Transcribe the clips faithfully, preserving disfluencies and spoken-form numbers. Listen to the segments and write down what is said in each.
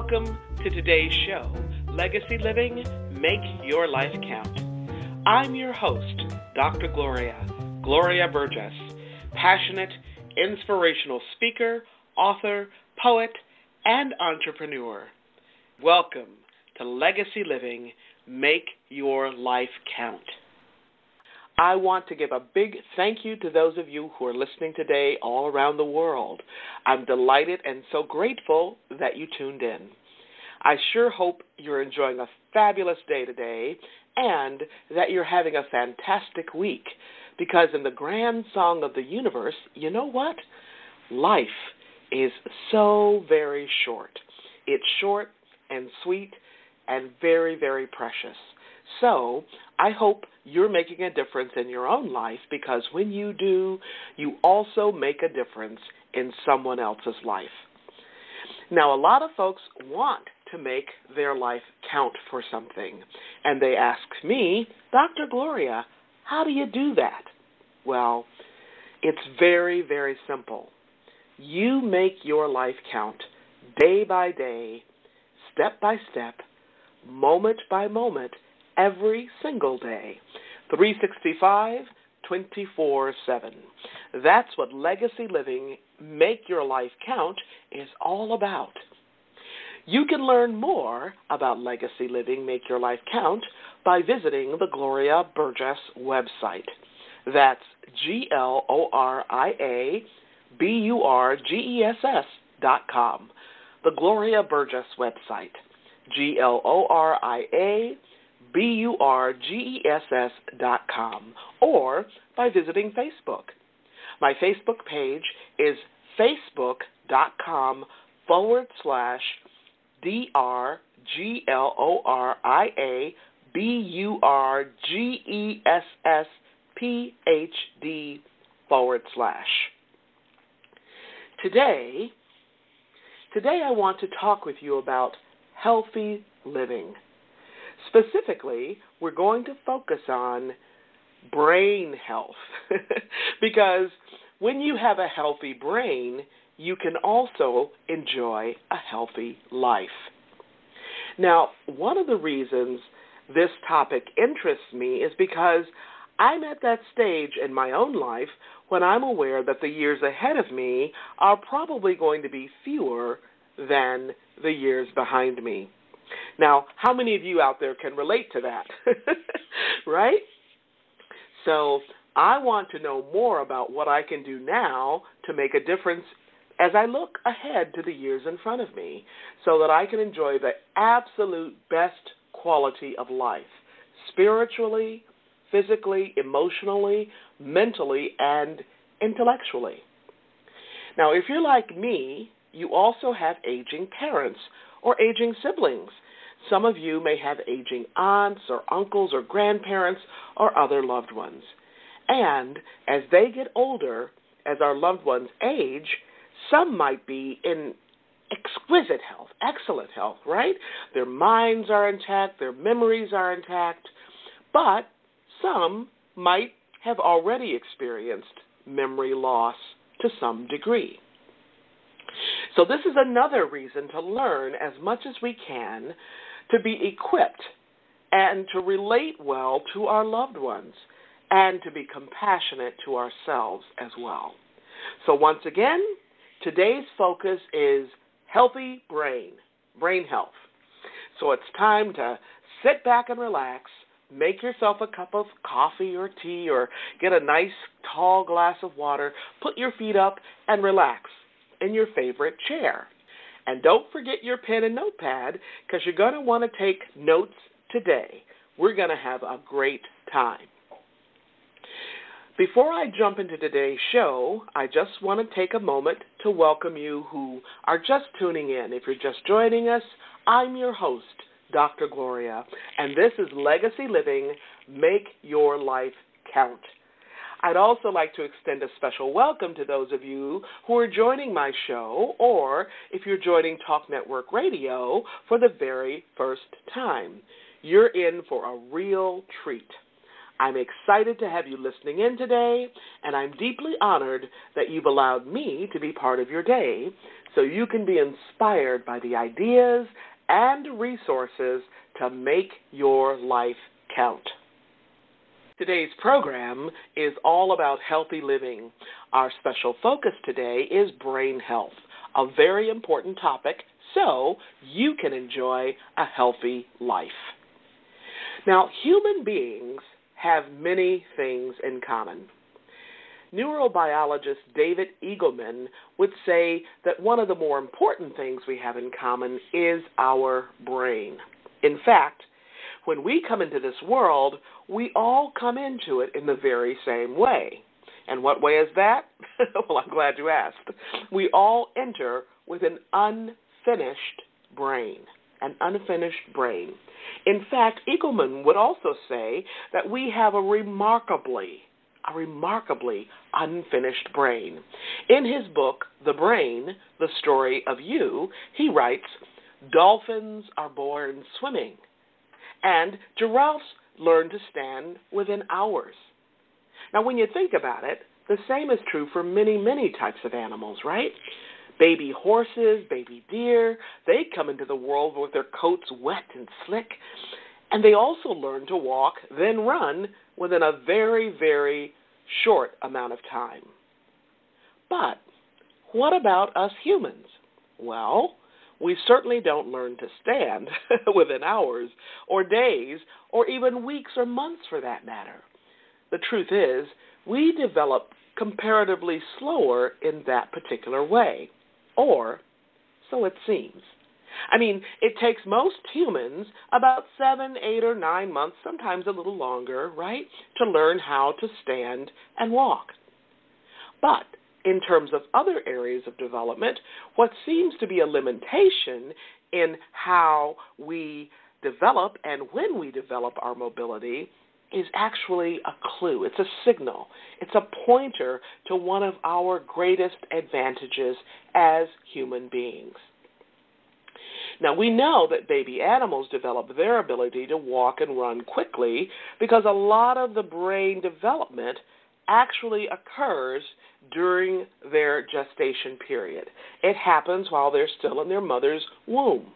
Welcome to today's show, Legacy Living, Make Your Life Count. I'm your host, Doctor Gloria, Gloria Burgess, passionate, inspirational speaker, author, poet, and entrepreneur. Welcome to Legacy Living, Make Your Life Count. I want to give a big thank you to those of you who are listening today all around the world. I'm delighted and so grateful that you tuned in. I sure hope you're enjoying a fabulous day today and that you're having a fantastic week, because in the grand song of the universe, you know what? Life is so very short. It's short and sweet and very, very precious. So I hope you're making a difference in your own life, because when you do, you also make a difference in someone else's life. Now, a lot of folks want to make their life count for something, and they ask me, Doctor Gloria, how do you do that? Well, it's very, very simple. You make your life count day by day, step by step, moment by moment, every single day, three sixty-five, twenty-four seven. That's what Legacy Living, Make Your Life Count, is all about. You can learn more about Legacy Living, Make Your Life Count by visiting the Gloria Burgess website. That's G L O R I A B U R G E S S dot com, the Gloria Burgess website, G L O R I A B-U-R-G-E-S-S dot com, or by visiting Facebook. My Facebook page is facebook.com forward slash D-R-G-L-O-R-I-A-B-U-R-G-E-S-S-P-H-D forward slash. Today, today I want to talk with you about healthy living. Specifically, we're going to focus on brain health because when you have a healthy brain, you can also enjoy a healthy life. Now, one of the reasons this topic interests me is because I'm at that stage in my own life when I'm aware that the years ahead of me are probably going to be fewer than the years behind me. Now, how many of you out there can relate to that, right? So I want to know more about what I can do now to make a difference as I look ahead to the years in front of me, so that I can enjoy the absolute best quality of life, spiritually, physically, emotionally, mentally, and intellectually. Now, if you're like me, you also have aging parents or aging siblings. Some of you may have aging aunts or uncles or grandparents or other loved ones. And as they get older, as our loved ones age, some might be in exquisite health, excellent health, right? Their minds are intact, their memories are intact, but some might have already experienced memory loss to some degree. So this is another reason to learn as much as we can to be equipped and to relate well to our loved ones and to be compassionate to ourselves as well. So once again, today's focus is healthy brain, brain health. So it's time to sit back and relax, make yourself a cup of coffee or tea, or get a nice tall glass of water, put your feet up and relax in your favorite chair. And don't forget your pen and notepad, because you're going to want to take notes today. We're going to have a great time. Before I jump into today's show, I just want to take a moment to welcome you who are just tuning in. If you're just joining us, I'm your host, Doctor Gloria, and this is Legacy Living, Make Your Life Count. I'd also like to extend a special welcome to those of you who are joining my show, or if you're joining Talk Network Radio for the very first time. You're in for a real treat. I'm excited to have you listening in today, and I'm deeply honored that you've allowed me to be part of your day so you can be inspired by the ideas and resources to make your life count. Today's program is all about healthy living. Our special focus today is brain health, a very important topic, so you can enjoy a healthy life. Now, human beings have many things in common. Neurobiologist David Eagleman would say that one of the more important things we have in common is our brain. In fact, when we come into this world, we all come into it in the very same way. And what way is that? Well, I'm glad you asked. We all enter with an unfinished brain. An unfinished brain. In fact, Eagleman would also say that we have a remarkably, a remarkably unfinished brain. In his book, The Brain, The Story of You, he writes, "Dolphins are born swimming, and giraffes learn to stand within hours." Now, when you think about it, the same is true for many, many types of animals, right? Baby horses, baby deer, they come into the world with their coats wet and slick, and they also learn to walk, then run, within a very, very short amount of time. But what about us humans? Well, we certainly don't learn to stand within hours or days or even weeks or months for that matter. The truth is, we develop comparatively slower in that particular way. Or so it seems. I mean, it takes most humans about seven, eight, or nine months, sometimes a little longer, right, to learn how to stand and walk. But in terms of other areas of development, what seems to be a limitation in how we develop and when we develop our mobility is actually a clue. It's a signal. It's a pointer to one of our greatest advantages as human beings. Now, we know that baby animals develop their ability to walk and run quickly because a lot of the brain development actually occurs during their gestation period. It happens while they're still in their mother's womb.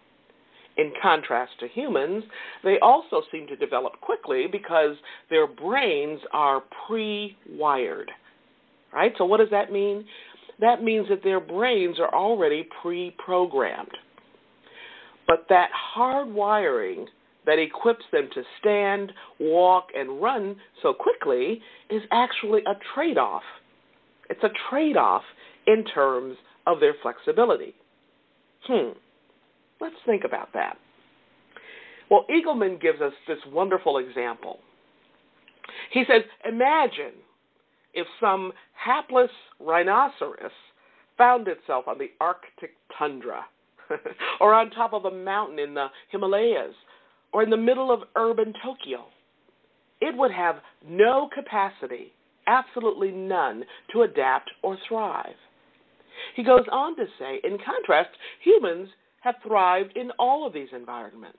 In contrast to humans, they also seem to develop quickly because their brains are pre-wired, right? So what does that mean? That means that their brains are already pre-programmed. But that hard wiring that equips them to stand, walk, and run so quickly is actually a trade-off. It's a trade-off in terms of their flexibility. Hmm. Let's think about that. Well, Eagleman gives us this wonderful example. He says, imagine if some hapless rhinoceros found itself on the Arctic tundra or on top of a mountain in the Himalayas or in the middle of urban Tokyo. It would have no capacity, absolutely none, to adapt or thrive. He goes on to say, in contrast, humans have thrived in all of these environments.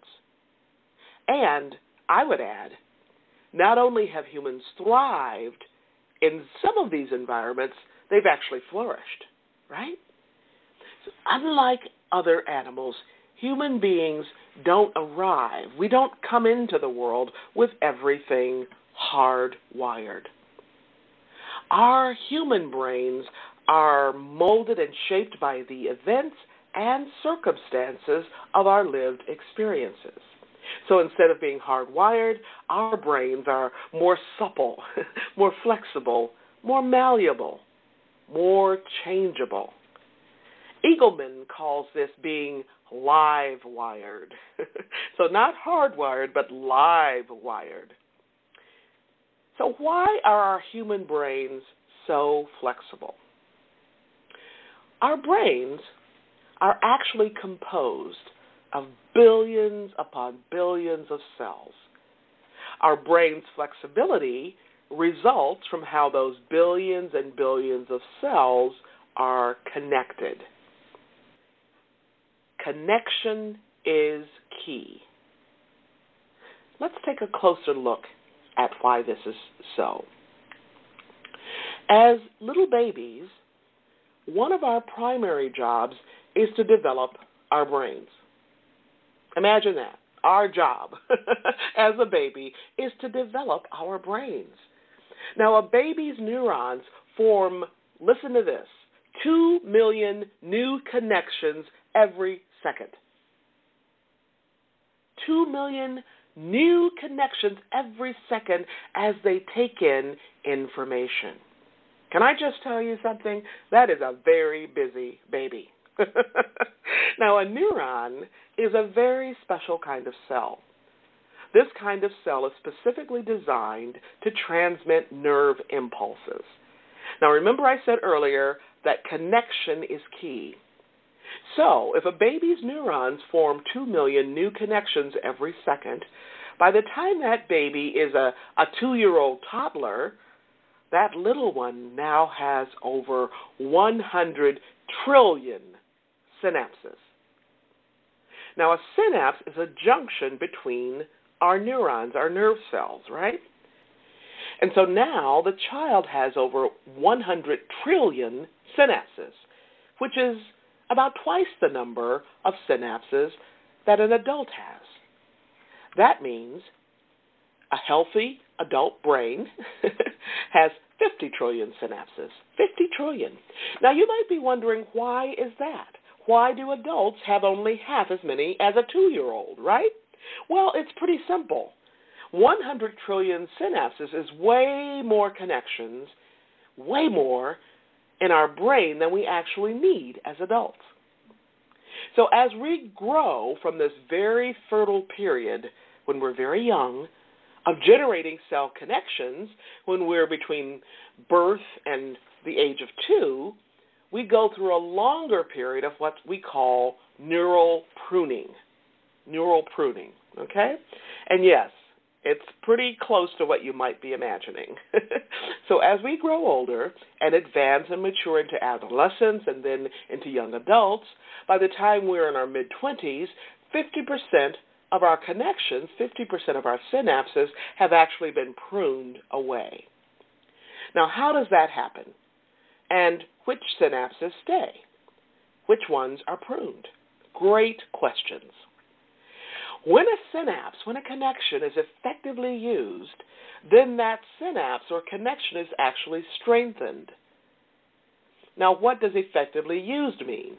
And I would add, not only have humans thrived in some of these environments, they've actually flourished, right? So unlike other animals, human beings don't arrive. We don't come into the world with everything hardwired. Our human brains are molded and shaped by the events and circumstances of our lived experiences. So instead of being hardwired, our brains are more supple, more flexible, more malleable, more changeable. Eagleman calls this being live-wired. So not hardwired, but live-wired. So why are our human brains so flexible? Our brains are actually composed of billions upon billions of cells. Our brain's flexibility results from how those billions and billions of cells are connected. Connection is key. Let's take a closer look at why this is so. As little babies, one of our primary jobs is to develop our brains. Imagine that. Our job as a baby is to develop our brains. Now, a baby's neurons form, listen to this, two million new connections every second. Two million new connections every second as they take in information. Can I just tell you something? That is a very busy baby. Now, a neuron is a very special kind of cell. This kind of cell is specifically designed to transmit nerve impulses. Now, remember I said earlier that connection is key. So, if a baby's neurons form two million new connections every second, by the time that baby is a, a two-year-old toddler, that little one now has over one hundred trillion synapses. Now, a synapse is a junction between our neurons, our nerve cells, right? And so now the child has over one hundred trillion synapses, which is about twice the number of synapses that an adult has. That means a healthy adult brain has fifty trillion synapses, fifty trillion. Now, you might be wondering, why is that? Why do adults have only half as many as a two-year-old, right? Well, it's pretty simple. one hundred trillion synapses is way more connections, way more in our brain than we actually need as adults. So as we grow from this very fertile period when we're very young of generating cell connections, when we're between birth and the age of two, we go through a longer period of what we call neural pruning. Neural pruning, okay? And yes, it's pretty close to what you might be imagining. So as we grow older and advance and mature into adolescence and then into young adults, by the time we're in our mid-twenties, fifty percent of our connections, fifty percent of our synapses have actually been pruned away. Now, how does that happen? And which synapses stay? Which ones are pruned? Great questions. When a synapse, when a connection is effectively used, then that synapse or connection is actually strengthened. Now, what does effectively used mean?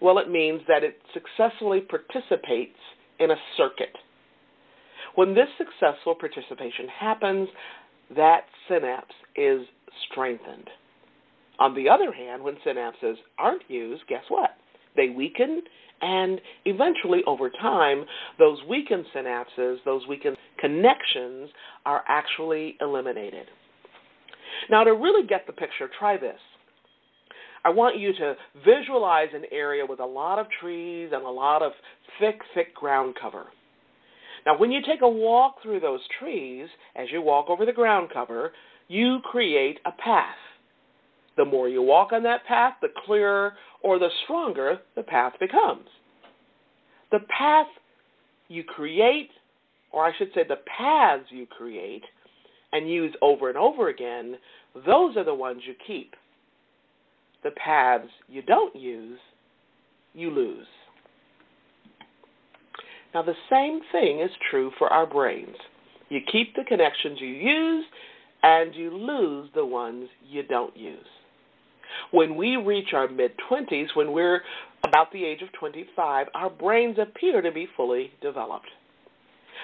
Well, it means that it successfully participates in a circuit. When this successful participation happens, that synapse is strengthened. On the other hand, when synapses aren't used, guess what? They weaken, and eventually, over time, those weakened synapses, those weakened connections are actually eliminated. Now, to really get the picture, try this. I want you to visualize an area with a lot of trees and a lot of thick, thick ground cover. Now, when you take a walk through those trees, as you walk over the ground cover, you create a path. The more you walk on that path, the clearer or the stronger the path becomes. The path you create, or I should say the paths you create and use over and over again, those are the ones you keep. The paths you don't use, you lose. Now, the same thing is true for our brains. You keep the connections you use, and you lose the ones you don't use. When we reach our mid-twenties, when we're about the age of twenty-five, our brains appear to be fully developed.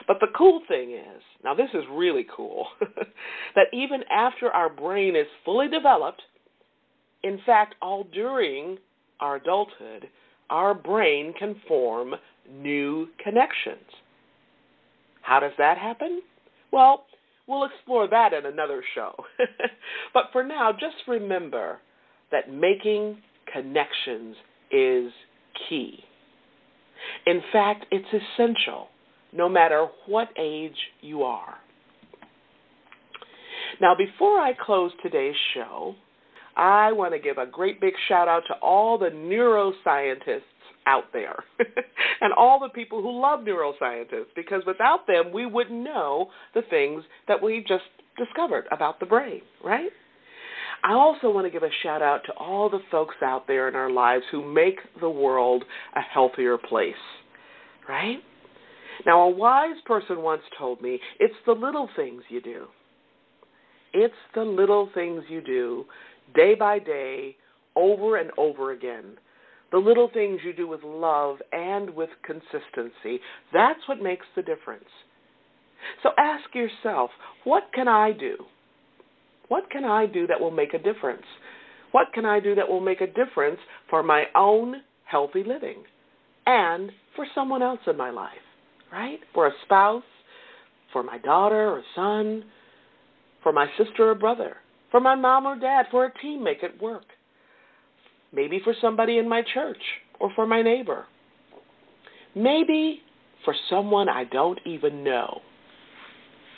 But the cool thing is, now this is really cool, that even after our brain is fully developed, in fact, all during our adulthood, our brain can form new connections. How does that happen? Well, we'll explore that in another show. But for now, just remember that making connections is key. In fact, it's essential, no matter what age you are. Now, before I close today's show, I want to give a great big shout out to all the neuroscientists out there and all the people who love neuroscientists, because without them, we wouldn't know the things that we just discovered about the brain, right? I also want to give a shout out to all the folks out there in our lives who make the world a healthier place, right? Now, a wise person once told me, it's the little things you do. It's the little things you do day by day, over and over again. The little things you do with love and with consistency. That's what makes the difference. So ask yourself, what can I do? What can I do that will make a difference? What can I do that will make a difference for my own healthy living and for someone else in my life, right? For a spouse, for my daughter or son, for my sister or brother, for my mom or dad, for a teammate at work, maybe for somebody in my church or for my neighbor, maybe for someone I don't even know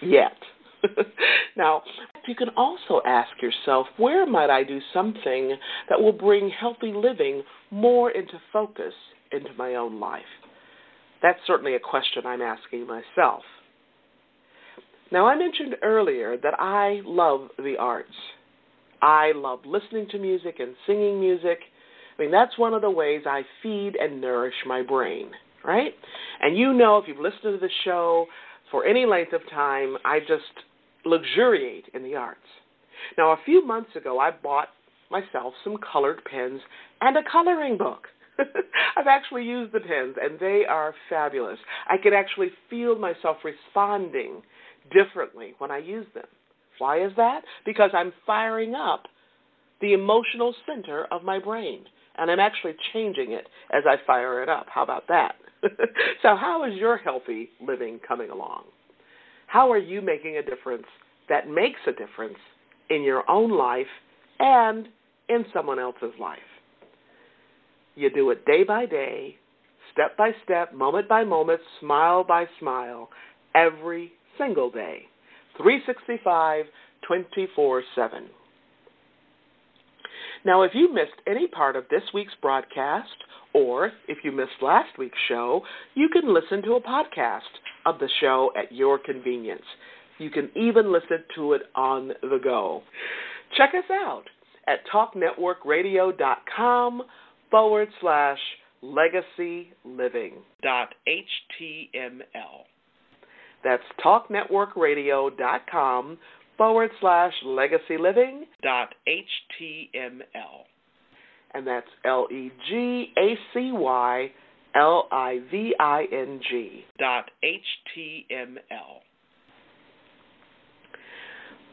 yet. Now, you can also ask yourself, where might I do something that will bring healthy living more into focus into my own life? That's certainly a question I'm asking myself. Now, I mentioned earlier that I love the arts. I love listening to music and singing music. I mean, that's one of the ways I feed and nourish my brain, right? And you know, if you've listened to the show for any length of time, I just luxuriate in the arts. Now, a few months ago, I bought myself some colored pens and a coloring book. I've actually used the pens, and they are fabulous. I can actually feel myself responding differently when I use them. Why is that? Because I'm firing up the emotional center of my brain, and I'm actually changing it as I fire it up. How about that? So how is your healthy living coming along? How are you making a difference that makes a difference in your own life and in someone else's life? You do it day by day, step by step, moment by moment, smile by smile, every single day, three sixty-five, twenty-four seven. Now, if you missed any part of this week's broadcast, or if you missed last week's show, you can listen to a podcast of the show at your convenience. You can even listen to it on the go. Check us out at talknetworkradio.com forward slash legacyliving.html. That's talknetworkradio.com forward slash legacyliving.html. And that's L E G A C Y L I V I N G dot H T M L.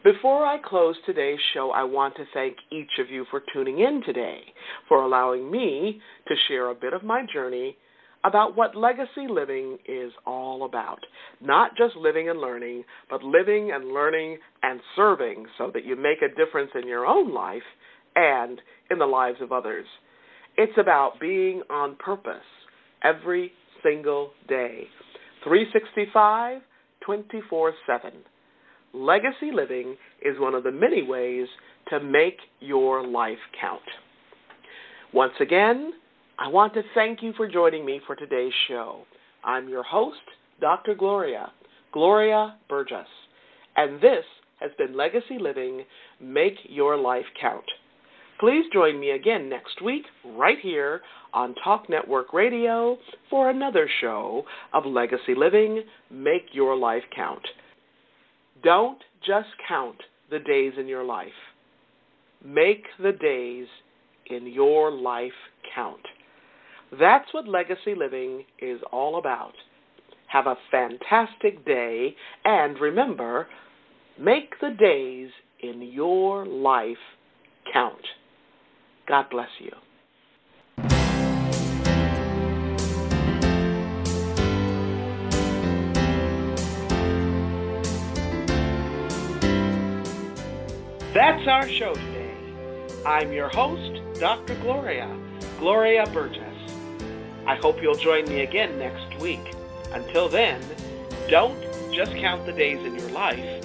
Before I close today's show, I want to thank each of you for tuning in today, for allowing me to share a bit of my journey about what legacy living is all about. Not just living and learning, but living and learning and serving so that you make a difference in your own life and in the lives of others. It's about being on purpose every single day, three sixty-five, twenty-four seven. Legacy living is one of the many ways to make your life count. Once again, I want to thank you for joining me for today's show. I'm your host, Doctor Gloria, Gloria Burgess, and this has been Legacy Living, Make Your Life Count. Please join me again next week right here on Talk Network Radio for another show of Legacy Living, Make Your Life Count. Don't just count the days in your life. Make the days in your life count. That's what legacy living is all about. Have a fantastic day, and remember, make the days in your life count. God bless you. That's our show today. I'm your host, Doctor Gloria, Gloria Burgess. I hope you'll join me again next week. Until then, don't just count the days in your life.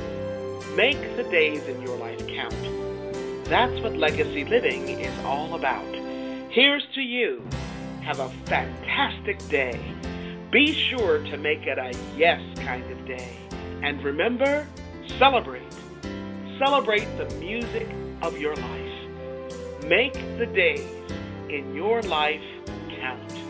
Make the days in your life count. That's what legacy living is all about. Here's to you. Have a fantastic day. Be sure to make it a yes kind of day. And remember, celebrate. Celebrate the music of your life. Make the days in your life count.